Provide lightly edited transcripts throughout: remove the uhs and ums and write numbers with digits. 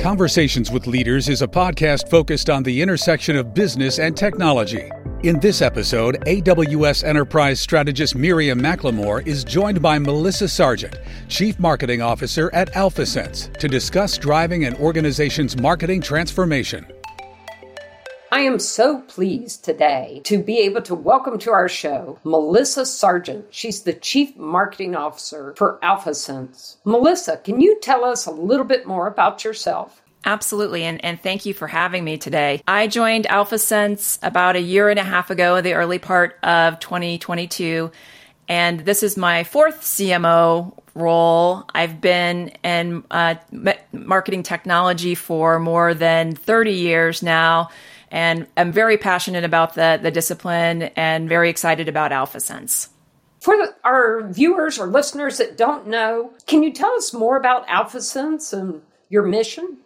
Conversations with Leaders is a podcast focused on the intersection of business and technology. In this episode, AWS Enterprise Strategist Miriam McLemore is joined by Melissa Sargeant, Chief Marketing Officer at AlphaSense, to discuss driving an organization's marketing transformation. I am so pleased today to be able to welcome to our show Melissa Sargeant. She's the Chief Marketing Officer for AlphaSense. Melissa, can you tell us a little bit more about yourself? Absolutely. And thank you for having me today. I joined AlphaSense about a year and a half ago in the early part of 2022. And this is my fourth CMO role. I've been in marketing technology for more than 30 years now. And I'm very passionate about the discipline and very excited about AlphaSense. For our viewers or listeners that don't know, can you tell us more about AlphaSense and your mission?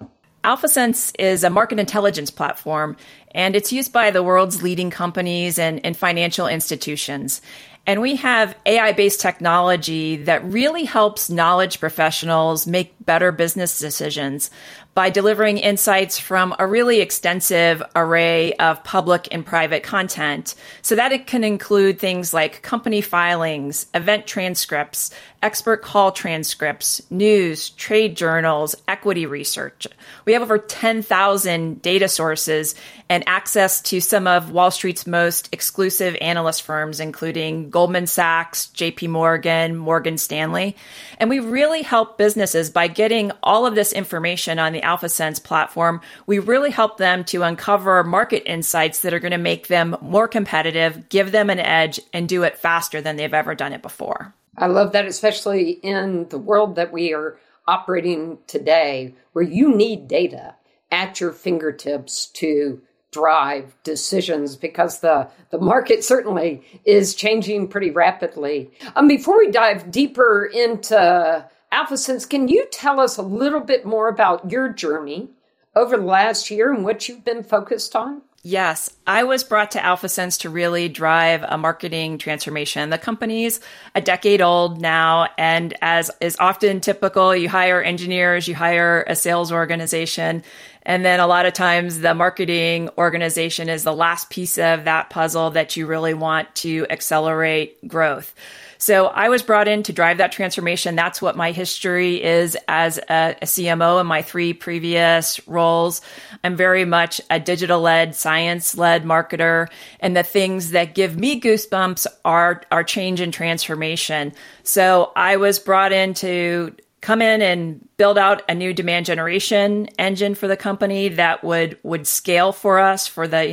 AlphaSense is a market intelligence platform, and it's used by the world's leading companies and financial institutions. And we have AI-based technology that really helps knowledge professionals make better business decisions by delivering insights from a really extensive array of public and private content, so that it can include things like company filings, event transcripts, expert call transcripts, news, trade journals, equity research. We have over 10,000 data sources and access to some of Wall Street's most exclusive analyst firms, including Goldman Sachs, JP Morgan, Morgan Stanley. And we really help businesses by getting all of this information on the AlphaSense platform. We really help them to uncover market insights that are going to make them more competitive, give them an edge, and do it faster than they've ever done it before. I love that, especially in the world that we are operating today, where you need data at your fingertips to drive decisions, because the market certainly is changing pretty rapidly. Before we dive deeper into AlphaSense, can you tell us a little bit more about your journey over the last year and what you've been focused on? Yes, I was brought to AlphaSense to really drive a marketing transformation. The company's a decade old now, and as is often typical, you hire engineers, you hire a sales organization, and then a lot of times the marketing organization is the last piece of that puzzle that you really want to accelerate growth. So I was brought in to drive that transformation. That's what my history is as a CMO in my three previous roles. I'm very much a digital-led, science-led marketer. And the things that give me goosebumps are change and transformation. So I was brought in to come in and build out a new demand generation engine for the company that would scale for us for the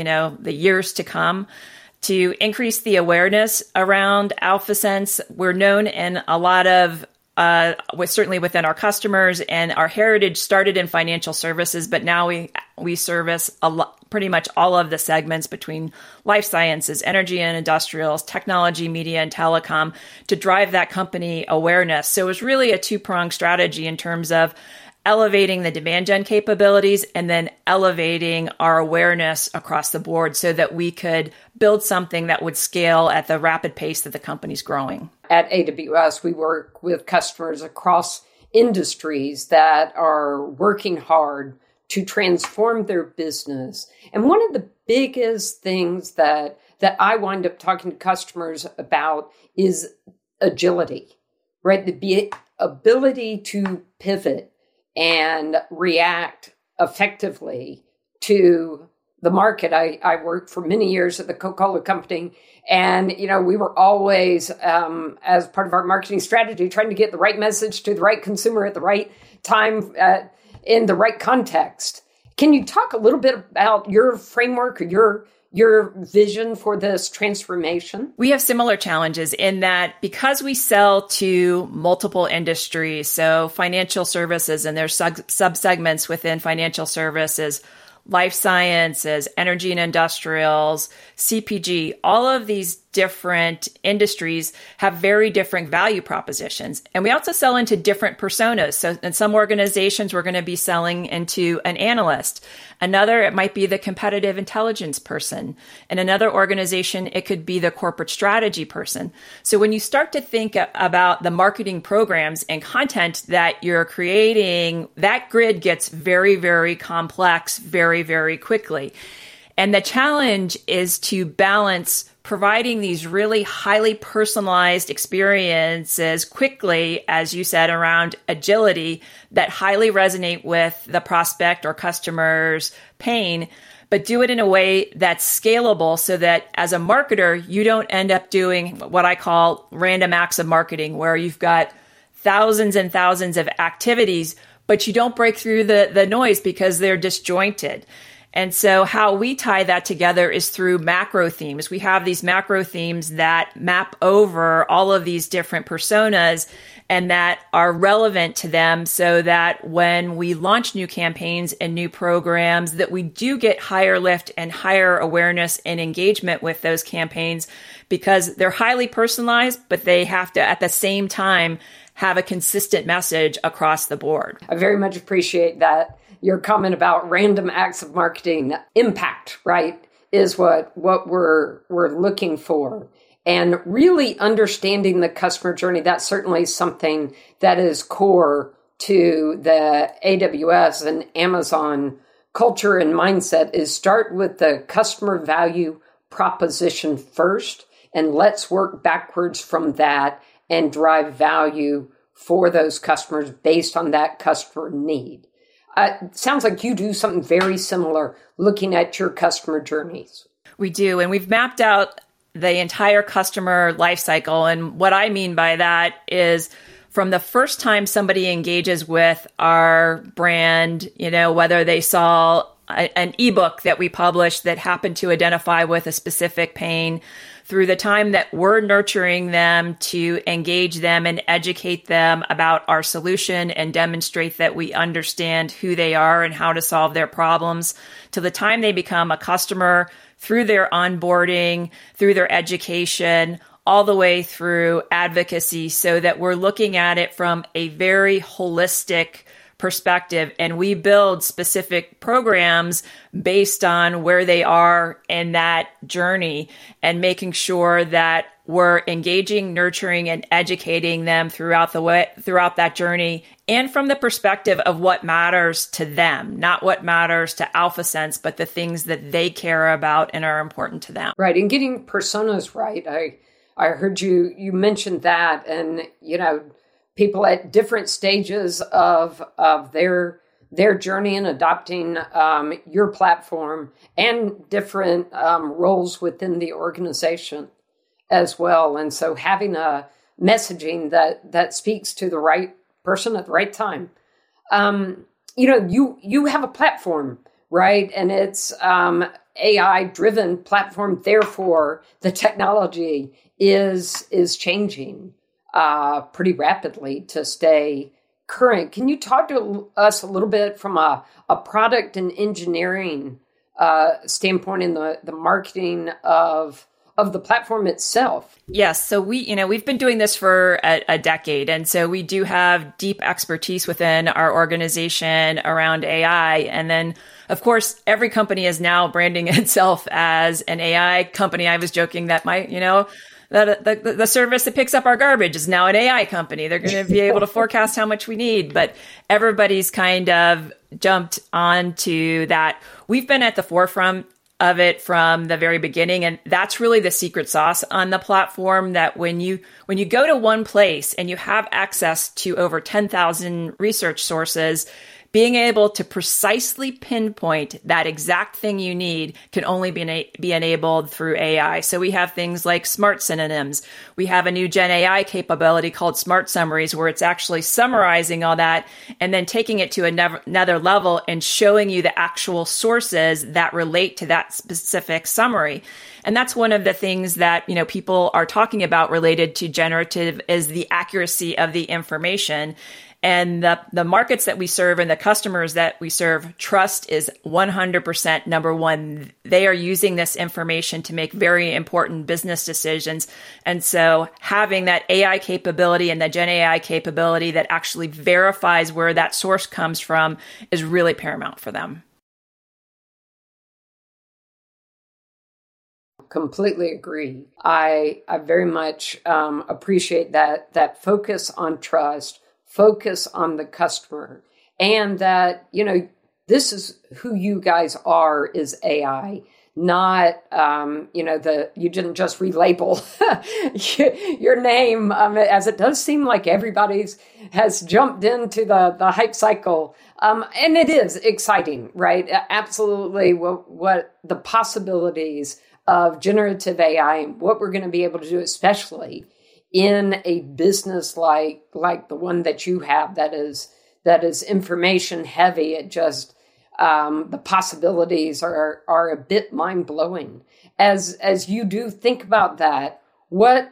years to come. To increase the awareness around AlphaSense, we're known in a lot of, certainly within our customers, and our heritage started in financial services, but now we service pretty much all of the segments between life sciences, energy and industrials, technology, media, and telecom to drive that company awareness. So it was really a two-pronged strategy in terms of elevating the demand gen capabilities and then elevating our awareness across the board so that we could build something that would scale at the rapid pace that the company's growing. At AWS, we work with customers across industries that are working hard to transform their business. And one of the biggest things that I wind up talking to customers about is agility, right? The ability to pivot and react effectively to the market. I worked for many years at the Coca-Cola company, and we were always, as part of our marketing strategy, trying to get the right message to the right consumer at the right time, in the right context. Can you talk a little bit about your framework or your vision for this transformation? We have similar challenges in that because we sell to multiple industries, so financial services and their subsegments within financial services, life sciences, energy and industrials, CPG, all of these different industries have very different value propositions. And we also sell into different personas. So in some organizations, we're going to be selling into an analyst. Another, it might be the competitive intelligence person. In another organization, it could be the corporate strategy person. So when you start to think about the marketing programs and content that you're creating, that grid gets very, very complex, very, very quickly. And the challenge is to balance providing these really highly personalized experiences quickly, as you said, around agility that highly resonate with the prospect or customer's pain, but do it in a way that's scalable so that as a marketer, you don't end up doing what I call random acts of marketing, where you've got thousands and thousands of activities, but you don't break through the noise because they're disjointed. And so how we tie that together is through macro themes. We have these macro themes that map over all of these different personas and that are relevant to them so that when we launch new campaigns and new programs, that we do get higher lift and higher awareness and engagement with those campaigns because they're highly personalized, but they have to, at the same time, have a consistent message across the board. I very much appreciate that. Your comment about random acts of marketing impact, right, is what we're looking for. And really understanding the customer journey, that's certainly something that is core to the AWS and Amazon culture and mindset is start with the customer value proposition first, and let's work backwards from that and drive value for those customers based on that customer need. Sounds like you do something very similar looking at your customer journeys. We do. And we've mapped out the entire customer life cycle. And what I mean by that is from the first time somebody engages with our brand, whether they saw an ebook that we published that happened to identify with a specific pain, through the time that we're nurturing them to engage them and educate them about our solution and demonstrate that we understand who they are and how to solve their problems, to the time they become a customer, through their onboarding, through their education, all the way through advocacy, so that we're looking at it from a very holistic perspective, and we build specific programs based on where they are in that journey and making sure that we're engaging, nurturing, and educating them throughout that journey, and from the perspective of what matters to them, not what matters to AlphaSense, but the things that they care about and are important to them. Right, and getting personas right. I heard you mentioned that, and people at different stages of their journey in adopting your platform, and different roles within the organization as well. And so having a messaging that speaks to the right person at the right time. You have a platform, right? And it's AI-driven platform. Therefore, the technology is changing pretty rapidly to stay current. Can you talk to us a little bit from a product and engineering standpoint in the marketing of the platform itself? Yes. So we've been doing this for a decade. And so we do have deep expertise within our organization around AI. And then, of course, every company is now branding itself as an AI company. I was joking that the service that picks up our garbage is now an AI company. They're going to be able to forecast how much we need, but everybody's kind of jumped onto that. We've been at the forefront of it from the very beginning, and that's really the secret sauce on the platform, that when you go to one place and you have access to over 10,000 research sources, being able to precisely pinpoint that exact thing you need can only be enabled through AI. So we have things like smart synonyms. We have a new Gen AI capability called smart summaries, where it's actually summarizing all that and then taking it to another level and showing you the actual sources that relate to that specific summary. And that's one of the things that, people are talking about related to generative, is the accuracy of the information. And the markets that we serve and the customers that we serve, trust is 100% number one. They are using this information to make very important business decisions. And so having that AI capability and the Gen AI capability that actually verifies where that source comes from is really paramount for them. Completely agree. I very much appreciate that focus on trust, focus on the customer, and that, you know, this is who you guys are, is AI, not, you didn't just relabel your name, as it does seem like everybody's has jumped into the hype cycle. And it is exciting, right? Absolutely. What the possibilities of generative AI and what we're going to be able to do, especially in a business like the one that you have, that is information heavy. It just the possibilities are a bit mind blowing. As you do think about that, where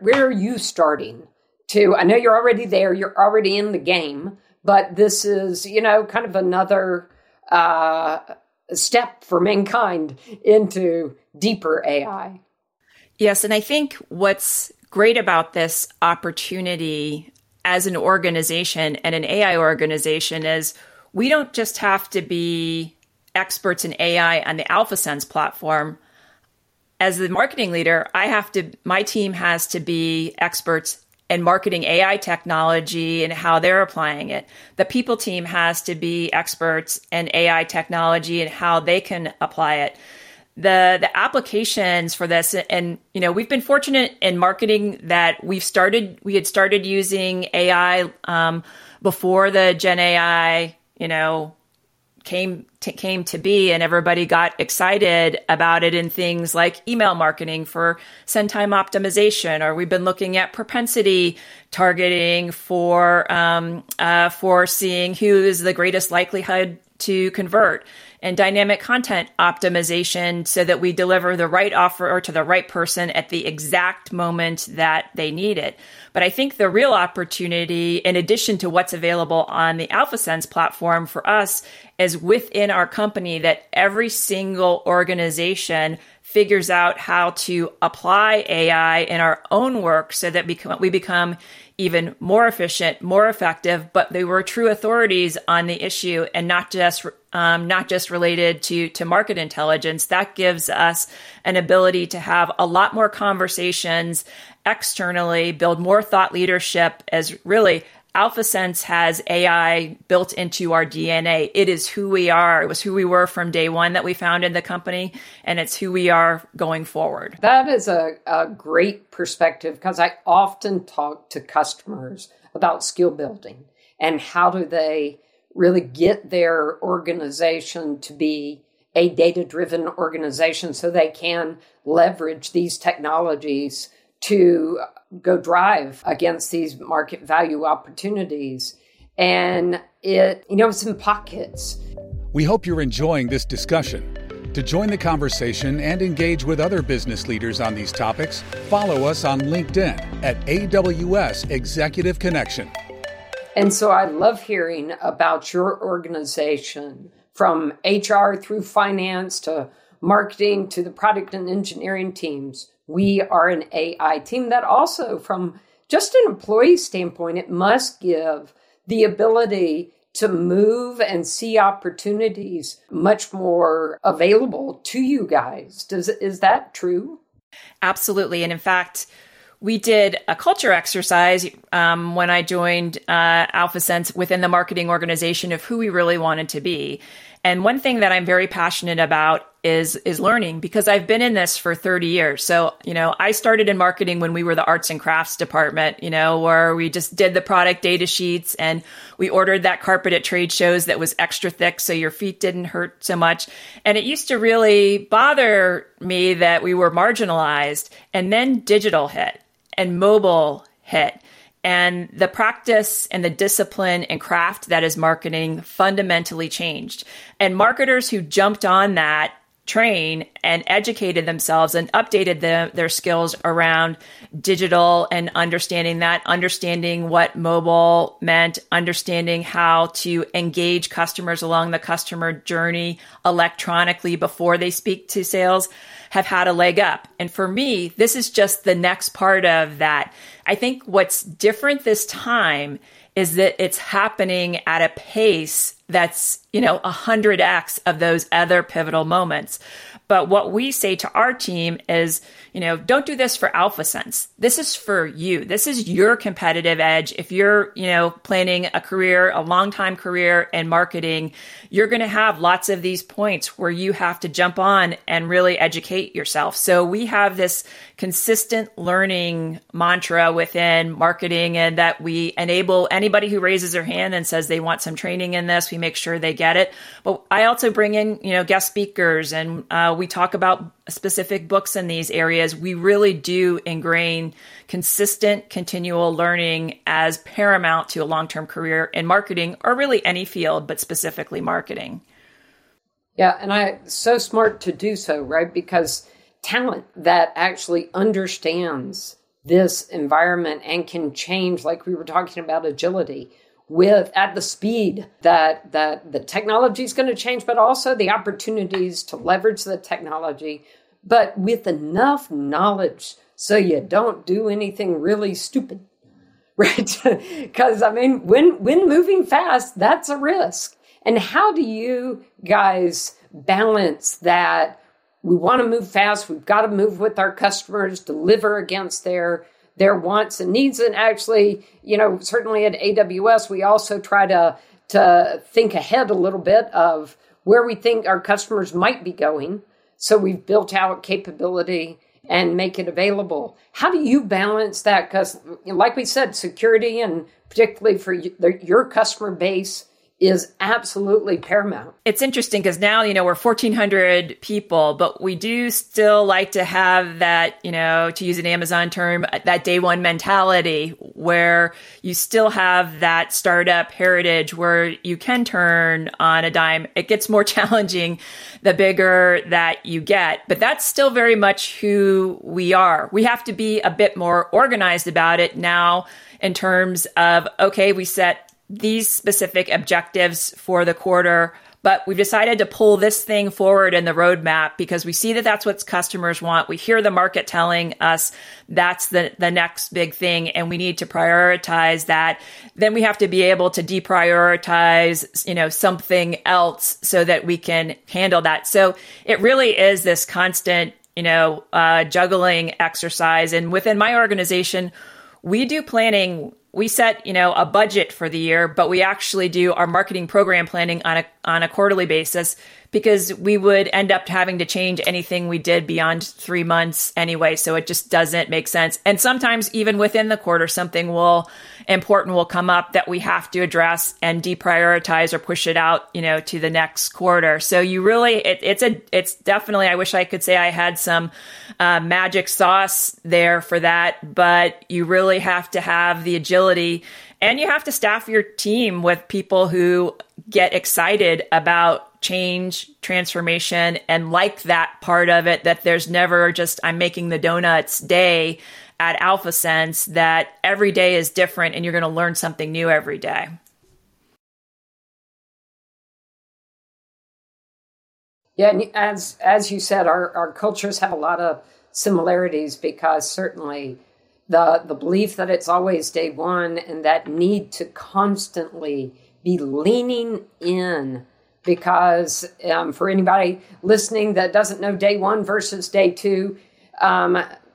are you starting to? I know you're already there. You're already in the game, but this is kind of another step for mankind into deeper AI. Yes, and I think what's great about this opportunity as an organization and an AI organization is we don't just have to be experts in AI on the AlphaSense platform. As the marketing leader, my team has to be experts in marketing AI technology and how they're applying it. The people team has to be experts in AI technology and how they can apply it. The applications for this, and we've been fortunate in marketing that we had started using AI before the Gen AI came to be, and everybody got excited about it in things like email marketing for send time optimization, or we've been looking at propensity targeting for seeing who is the greatest likelihood to convert, and dynamic content optimization so that we deliver the right offer to the right person at the exact moment that they need it. But I think the real opportunity, in addition to what's available on the AlphaSense platform for us, is within our company, that every single organization figures out how to apply AI in our own work so that we become even more efficient, more effective, but they were true authorities on the issue and not just related to market intelligence. That gives us an ability to have a lot more conversations externally, build more thought leadership, as really AlphaSense has AI built into our DNA. It is who we are. It was who we were from day one that we founded the company, and it's who we are going forward. That is a great perspective, because I often talk to customers about skill building and how do they really get their organization to be a data-driven organization so they can leverage these technologies to go drive against these market value opportunities. And it's in pockets. We hope you're enjoying this discussion. To join the conversation and engage with other business leaders on these topics, follow us on LinkedIn at AWS Executive Connection. And so I love hearing about your organization, from HR through finance to marketing to the product and engineering teams. We are an AI team that also, from just an employee standpoint, it must give the ability to move and see opportunities much more available to you guys. Is that true? Absolutely. And in fact, we did a culture exercise when I joined AlphaSense within the marketing organization of who we really wanted to be. And one thing that I'm very passionate about is learning, because I've been in this for 30 years. So, I started in marketing when we were the arts and crafts department, where we just did the product data sheets and we ordered that carpet at trade shows that was extra thick so your feet didn't hurt so much. And it used to really bother me that we were marginalized. And then digital hit and mobile hit. And the practice and the discipline and craft that is marketing fundamentally changed. And marketers who jumped on that train and educated themselves and updated their skills around digital and understanding that, understanding what mobile meant, understanding how to engage customers along the customer journey electronically before they speak to sales, have had a leg up. And for me, this is just the next part of that. I think what's different this time is that it's happening at a pace that's, 100x of those other pivotal moments. But what we say to our team is, don't do this for AlphaSense. This is for you. This is your competitive edge. If you're, planning a career, a long-time career in marketing, you're going to have lots of these points where you have to jump on and really educate yourself. So we have this consistent learning mantra within marketing, and that we enable anybody who raises their hand and says they want some training in this. We make sure they get it. But I also bring in, guest speakers, and we talk about specific books in these areas. We really do ingrain consistent, continual learning as paramount to a long-term career in marketing, or really any field, but specifically marketing. Yeah, and it's so smart to do so, right? Because talent that actually understands this environment and can change, like we were talking about agility, at the speed that the technology is going to change, but also the opportunities to leverage the technology, but with enough knowledge so you don't do anything really stupid, right? Because, when moving fast, that's a risk. And how do you guys balance that? We want to move fast. We've got to move with our customers, deliver against their wants and needs. And actually, certainly at AWS, we also try to think ahead a little bit of where we think our customers might be going. So we've built out capability and make it available. How do you balance that? Because like we said, security, and particularly for your customer base, is absolutely paramount. It's interesting because now, we're 1,400 people, but we do still like to have that, to use an Amazon term, that day one mentality, where you still have that startup heritage where you can turn on a dime. It gets more challenging the bigger that you get, but that's still very much who we are. We have to be a bit more organized about it now in terms of, okay, we set these specific objectives for the quarter, but we've decided to pull this thing forward in the roadmap because we see that that's what customers want. We hear the market telling us that's the next big thing, and we need to prioritize that. Then we have to be able to deprioritize, something else so that we can handle that. So it really is this constant, juggling exercise. And within my organization, we do planning. We set, a budget for the year, but we actually do our marketing program planning on a quarterly basis, because we would end up having to change anything we did beyond 3 months anyway. So it just doesn't make sense. And sometimes even within the quarter, something important will come up that we have to address and deprioritize or push it out, to the next quarter. So you really, it's definitely, I wish I could say I had some magic sauce there for that, but you really have to have the agility, and you have to staff your team with people who get excited about change, transformation, and like that part of it, that there's never just, I'm making the donuts day at AlphaSense, that every day is different and you're going to learn something new every day. Yeah, and as you said, our cultures have a lot of similarities, because certainly the belief that it's always day one, and that need to constantly be leaning in, because for anybody listening that doesn't know day one versus day two,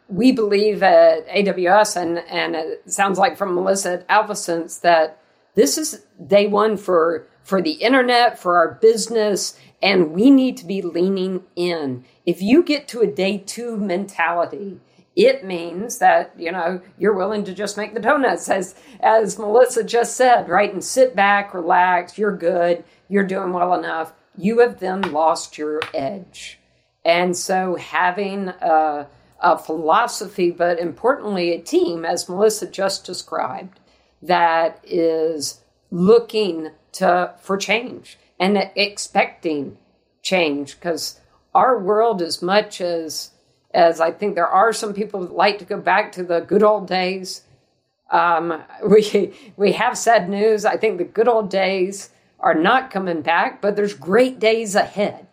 we believe at AWS, and it sounds like from Melissa at AlphaSense, that this is day one for the internet, for our business, and we need to be leaning in. If you get to a day two mentality, it means that, you're willing to just make the donuts, as Melissa just said, right? And sit back, relax, you're good, you're doing well enough. You have then lost your edge. And so having a philosophy, but importantly, a team, as Melissa just described, that is looking for change and expecting change, because our world as much as I think there are some people that like to go back to the good old days. We have sad news. I think the good old days are not coming back, but there's great days ahead.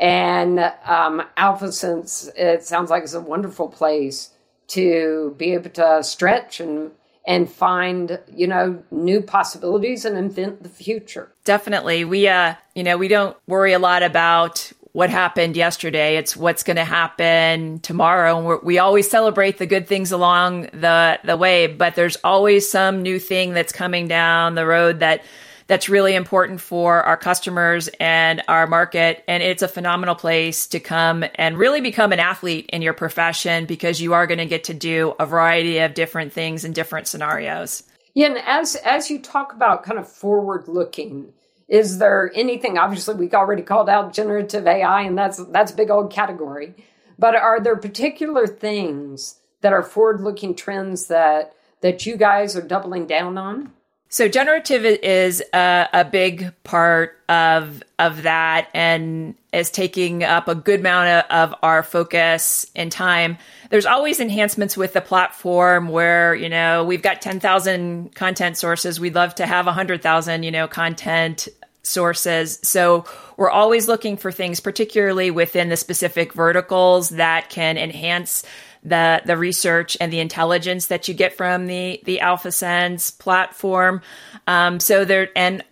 And AlphaSense, it sounds like it's a wonderful place to be able to stretch and find, new possibilities and invent the future. Definitely. We, we don't worry a lot about what happened yesterday. It's what's going to happen tomorrow. And we always celebrate the good things along the way, but there's always some new thing that's coming down the road that's really important for our customers and our market. And it's a phenomenal place to come and really become an athlete in your profession, because you are going to get to do a variety of different things in different scenarios. Yeah. And as you talk about kind of forward looking, is there anything, obviously we already called out generative AI, and that's a big old category, but are there particular things that are forward looking trends that you guys are doubling down on? So generative is a big part of that, and is taking up a good amount of our focus and time. There's always enhancements with the platform where, we've got 10,000 content sources. We'd love to have 100,000, content sources. So we're always looking for things, particularly within the specific verticals, that can enhance the research and the intelligence that you get from the AlphaSense platform. So there, and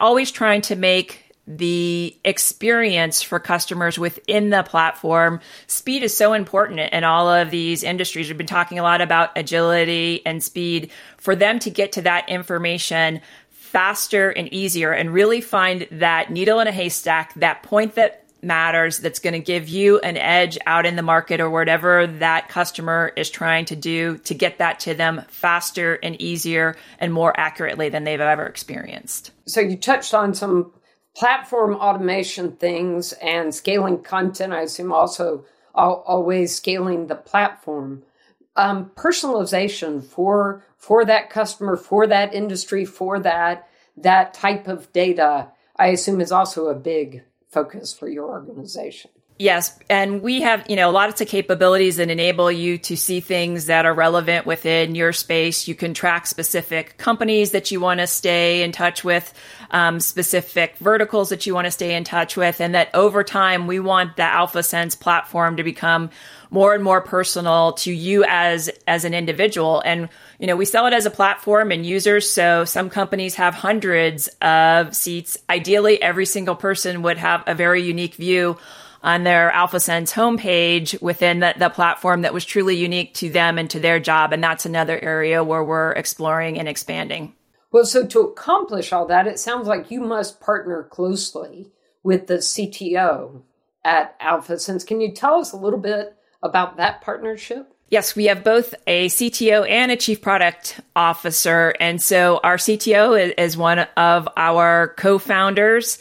always trying to make the experience for customers within the platform. Speed is so important in all of these industries. We've been talking a lot about agility and speed. For them to get to that information faster and easier, and really find that needle in a haystack, that point that matters, that's going to give you an edge out in the market or whatever that customer is trying to do, to get that to them faster and easier and more accurately than they've ever experienced. So you touched on some platform automation things and scaling content, I assume also always scaling the platform. Personalization for that customer, for that industry, for that type of data, I assume is also a big focus for your organization. Yes. And we have, lots of capabilities that enable you to see things that are relevant within your space. You can track specific companies that you want to stay in touch with, specific verticals that you want to stay in touch with. And that over time, we want the AlphaSense platform to become more and more personal to you as an individual. And, we sell it as a platform and users. So some companies have hundreds of seats. Ideally, every single person would have a very unique view on their AlphaSense homepage within the platform that was truly unique to them and to their job. And that's another area where we're exploring and expanding. Well, so to accomplish all that, it sounds like you must partner closely with the CTO at AlphaSense. Can you tell us a little bit about that partnership? Yes, we have both a CTO and a Chief Product Officer. And so our CTO is one of our co-founders,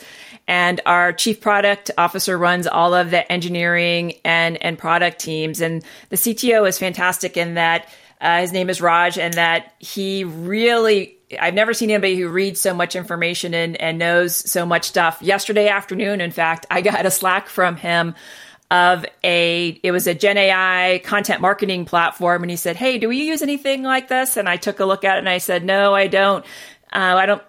and our Chief Product Officer runs all of the engineering and product teams. And the CTO is fantastic in that his name is Raj, and that he really, I've never seen anybody who reads so much information and knows so much stuff. Yesterday afternoon, in fact, I got a Slack from him of it was a Gen AI content marketing platform. And he said, "Hey, do we use anything like this?" And I took a look at it and I said, "No, I don't. I don't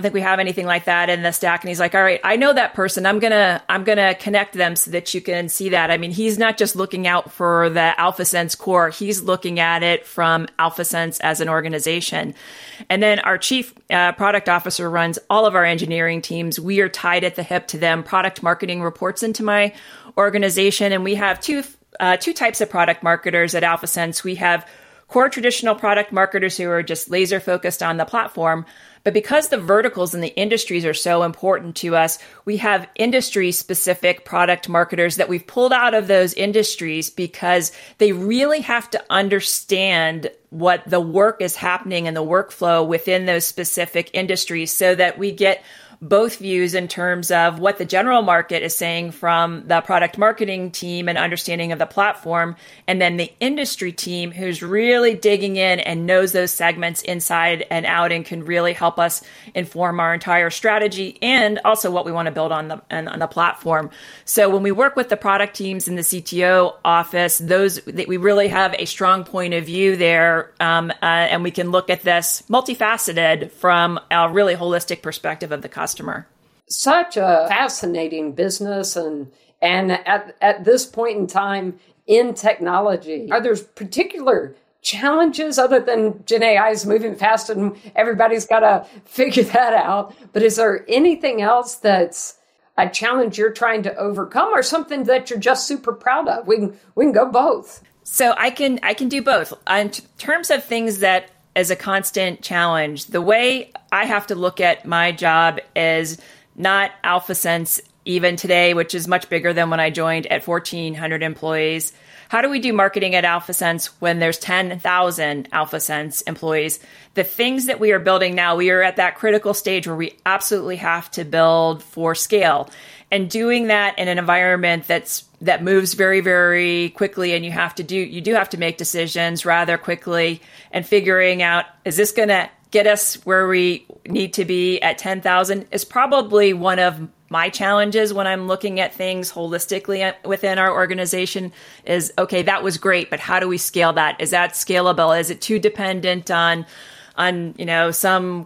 think we have anything like that in the stack." And he's like, "All right, I know that person. I'm gonna connect them so that you can see that." I mean, he's not just looking out for the AlphaSense core. He's looking at it from AlphaSense as an organization. And then our Chief Product Officer runs all of our engineering teams. We are tied at the hip to them. Product marketing reports into my organization, and we have two types of product marketers at AlphaSense. We have core traditional product marketers who are just laser focused on the platform. But because the verticals and the industries are so important to us, we have industry-specific product marketers that we've pulled out of those industries, because they really have to understand what the work is happening and the workflow within those specific industries, so that we get both views in terms of what the general market is saying from the product marketing team and understanding of the platform, and then the industry team who's really digging in and knows those segments inside and out and can really help us inform our entire strategy and also what we want to build on the platform. So when we work with the product teams in the CTO office, those that we really have a strong point of view there, and we can look at this multifaceted from a really holistic perspective of the customer. Such a fascinating business, and at this point in time in technology, are there particular challenges other than Gen AI is moving fast and everybody's got to figure that out? But is there anything else that's a challenge you're trying to overcome, or something that you're just super proud of? We can go both. So I can do both. In terms of things that as a constant challenge, the way I have to look at my job is not AlphaSense even today, which is much bigger than when I joined at 1,400 employees. How do we do marketing at AlphaSense when there's 10,000 AlphaSense employees? The things that we are building now, we are at that critical stage where we absolutely have to build for scale. And doing that in an environment that moves very, very quickly, and you do have to make decisions rather quickly, and figuring out, is this going to get us where we need to be at 10,000 is probably one of my challenges when I'm looking at things holistically within our organization is, okay, that was great, but how do we scale that? Is that scalable? Is it too dependent on some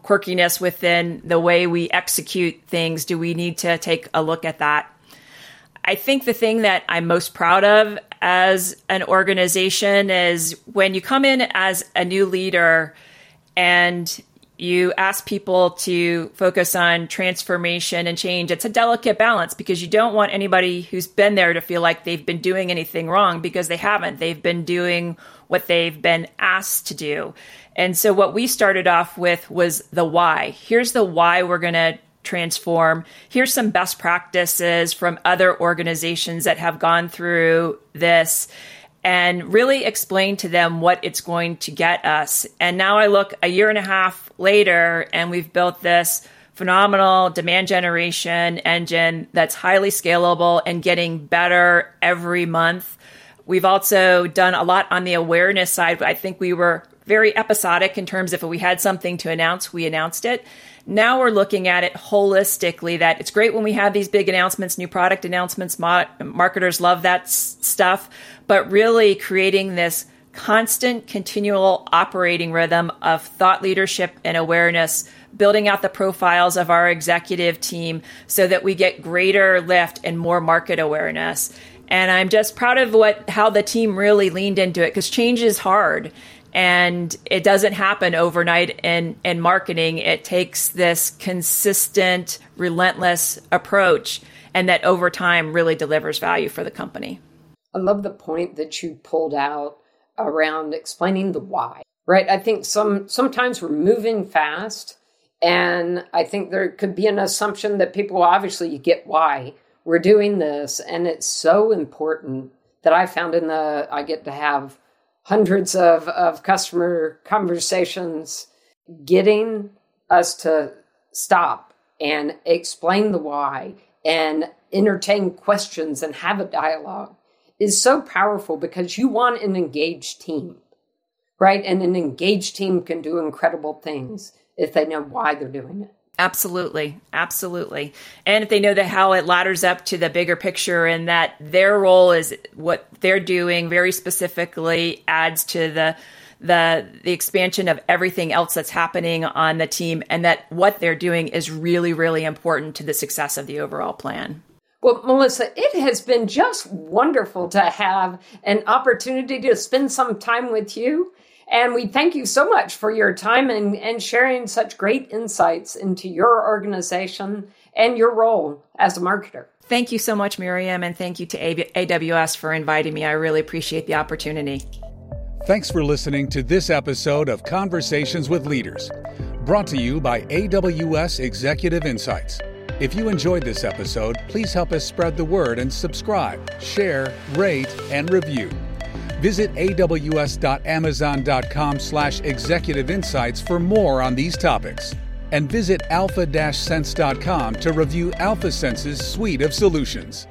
quirkiness within the way we execute things? Do we need to take a look at that? I think the thing that I'm most proud of as an organization is when you come in as a new leader and you ask people to focus on transformation and change. It's a delicate balance because you don't want anybody who's been there to feel like they've been doing anything wrong, because they haven't. They've been doing what they've been asked to do. And so what we started off with was the why. Here's the why we're going to transform. Here's some best practices from other organizations that have gone through this, and really explain to them what it's going to get us. And now I look a year and a half later, and we've built this phenomenal demand generation engine that's highly scalable and getting better every month. We've also done a lot on the awareness side. I think we were very episodic in terms of if we had something to announce, we announced it. Now we're looking at it holistically, that it's great when we have these big announcements, new product announcements, marketers love that stuff, but really creating this constant, continual operating rhythm of thought leadership and awareness, building out the profiles of our executive team so that we get greater lift and more market awareness. And I'm just proud of how the team really leaned into it, because change is hard. And it doesn't happen overnight in marketing. It takes this consistent, relentless approach, and that over time really delivers value for the company. I love the point that you pulled out around explaining the why, right? I think sometimes we're moving fast, and I think there could be an assumption that people, obviously you get why we're doing this. And it's so important that I found I get to have hundreds of customer conversations, getting us to stop and explain the why and entertain questions and have a dialogue is so powerful, because you want an engaged team, right? And an engaged team can do incredible things if they know why they're doing it. Absolutely. Absolutely. And if they know that how it ladders up to the bigger picture, and that their role is what they're doing very specifically adds to the expansion of everything else that's happening on the team, and that what they're doing is really, really important to the success of the overall plan. Well, Melissa, it has been just wonderful to have an opportunity to spend some time with you. And we thank you so much for your time and sharing such great insights into your organization and your role as a marketer. Thank you so much, Miriam, and thank you to AWS for inviting me. I really appreciate the opportunity. Thanks for listening to this episode of Conversations with Leaders, brought to you by AWS Executive Insights. If you enjoyed this episode, please help us spread the word and subscribe, share, rate, and review. Visit aws.amazon.com/executive insights for more on these topics. and visit alpha-sense.com to review AlphaSense's suite of solutions.